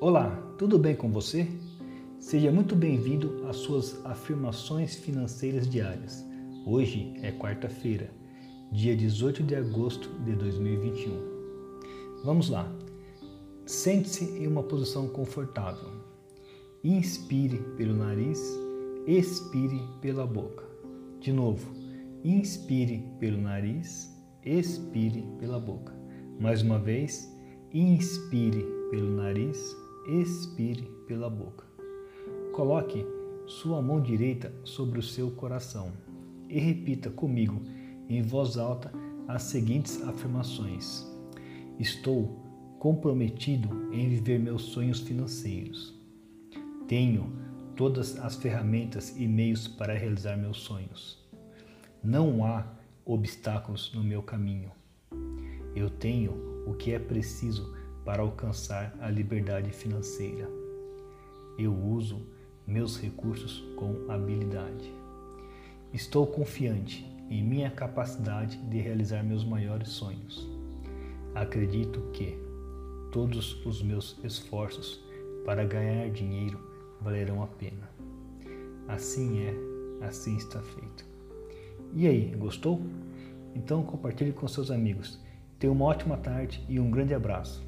Olá, tudo bem com você? Seja muito bem-vindo às suas afirmações financeiras diárias. Hoje é quarta-feira, dia 18 de agosto de 2021. Vamos lá. Sente-se em uma posição confortável. Inspire pelo nariz, expire pela boca. De novo, inspire pelo nariz, expire pela boca. Mais uma vez, inspire pelo nariz, expire pela boca. Coloque sua mão direita sobre o seu coração e repita comigo em voz alta as seguintes afirmações: Estou comprometido em viver meus sonhos financeiros. Tenho todas as ferramentas e meios para realizar meus sonhos. Não há obstáculos no meu caminho. Eu tenho o que é preciso para alcançar a liberdade financeira. Eu uso meus recursos com habilidade. Estou confiante em minha capacidade de realizar meus maiores sonhos. Acredito que todos os meus esforços para ganhar dinheiro valerão a pena. Assim é, assim está feito. E aí, gostou? Então compartilhe com seus amigos. Tenha uma ótima tarde e um grande abraço.